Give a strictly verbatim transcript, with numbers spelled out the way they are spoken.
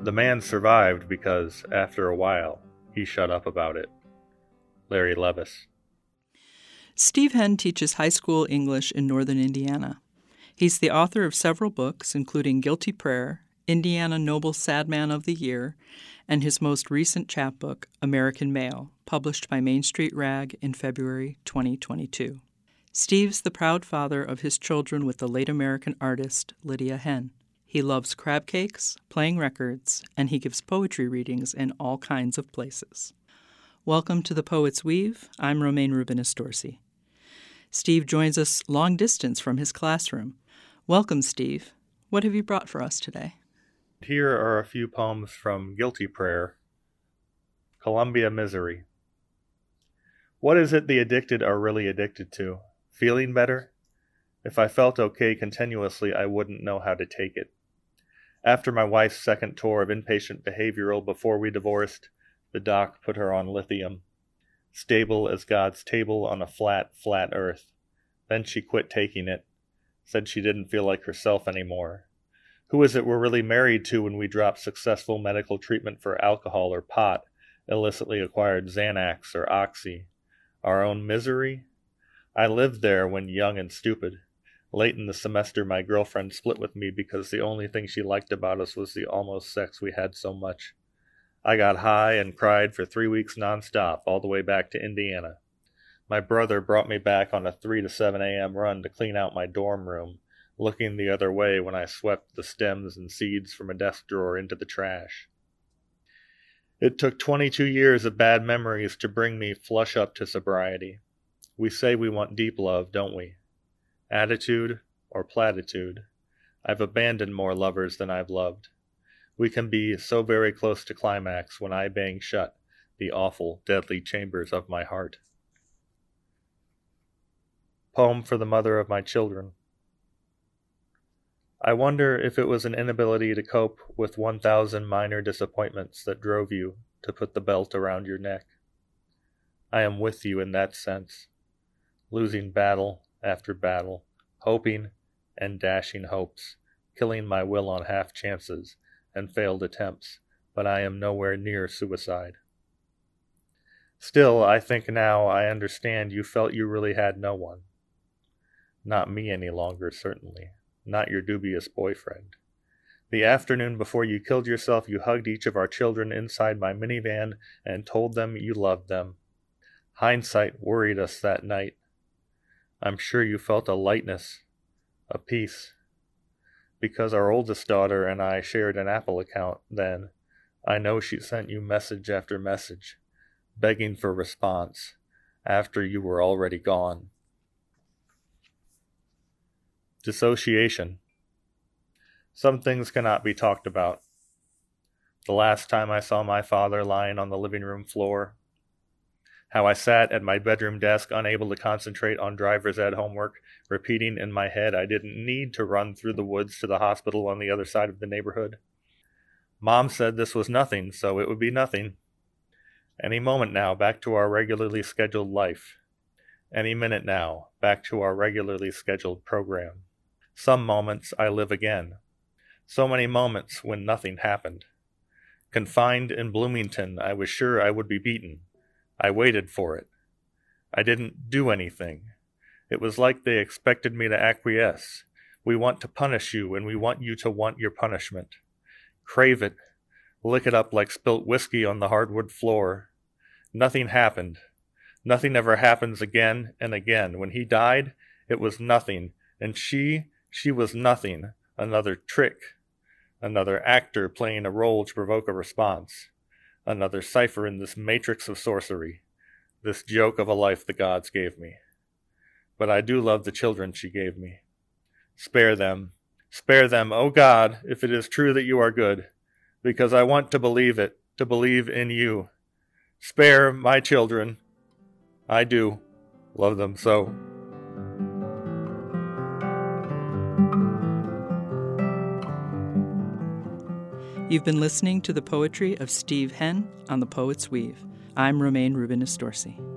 The man survived because, after a while, he shut up about it. Larry Levis. Steve Henn teaches high school English in northern Indiana. He's the author of several books, including Guilty Prayer, Indiana Noble Sad Man of the Year, and his most recent chapbook, American Mail, published by Main Street Rag in February twenty twenty-two. Steve's the proud father of his children with the late American artist Lydia Henn. He loves crab cakes, playing records, and he gives poetry readings in all kinds of places. Welcome to The Poet's Weave. I'm Romain Rubin-Estorce. Steve joins us long distance from his classroom. Welcome, Steve. What have you brought for us today? Here are a few poems from Guilty Prayer. Columbia, Misery. What is it the addicted are really addicted to? Feeling better? If I felt okay continuously, I wouldn't know how to take it. After my wife's second tour of inpatient behavioral before we divorced, the doc put her on lithium, stable as God's table on a flat, flat earth. Then she quit taking it, said she didn't feel like herself anymore. Who is it we're really married to when we drop successful medical treatment for alcohol or pot, illicitly acquired Xanax or Oxy? Our own misery? I lived there when young and stupid. Late in the semester, my girlfriend split with me because the only thing she liked about us was the almost sex we had so much. I got high and cried for three weeks nonstop all the way back to Indiana. My brother brought me back on a three to seven a.m. run to clean out my dorm room, looking the other way when I swept the stems and seeds from a desk drawer into the trash. It took twenty-two years of bad memories to bring me flush up to sobriety. We say we want deep love, don't we? Attitude or platitude. I've abandoned more lovers than I've loved. We can be so very close to climax when I bang shut the awful, deadly chambers of my heart. Poem for the mother of my children. I wonder if it was an inability to cope with one thousand minor disappointments that drove you to put the belt around your neck. I am with you in that sense, losing battle after battle, hoping and dashing hopes, killing my will on half chances and failed attempts, but I am nowhere near suicide. Still, I think now I understand you felt you really had no one. Not me any longer, certainly. Not your dubious boyfriend. The afternoon before you killed yourself, you hugged each of our children inside my minivan and told them you loved them. Hindsight worried us that night. I'm sure you felt a lightness, a peace. Because our oldest daughter and I shared an Apple account then, I know she sent you message after message, begging for response, after you were already gone. Dissociation. Some things cannot be talked about. The last time I saw my father lying on the living room floor, how I sat at my bedroom desk unable to concentrate on driver's ed homework, repeating in my head I didn't need to run through the woods to the hospital on the other side of the neighborhood. Mom said this was nothing, so it would be nothing. Any moment now, back to our regularly scheduled life. Any minute now, back to our regularly scheduled program. Some moments I live again. So many moments when nothing happened. Confined in Bloomington, I was sure I would be beaten. I waited for it. I didn't do anything. It was like they expected me to acquiesce. We want to punish you, and we want you to want your punishment. Crave it. Lick it up like spilt whiskey on the hardwood floor. Nothing happened. Nothing ever happens again and again. When he died, it was nothing. And she, she was nothing. Another trick, another actor playing a role to provoke a response, another cipher in this matrix of sorcery, this joke of a life the gods gave me. But I do love the children she gave me. Spare them, spare them, O God, if it is true that you are good, because I want to believe it, to believe in you. Spare my children. I do love them so. You've been listening to the poetry of Steve Henn on The Poet's Weave. I'm Romain Rubin-Estorce.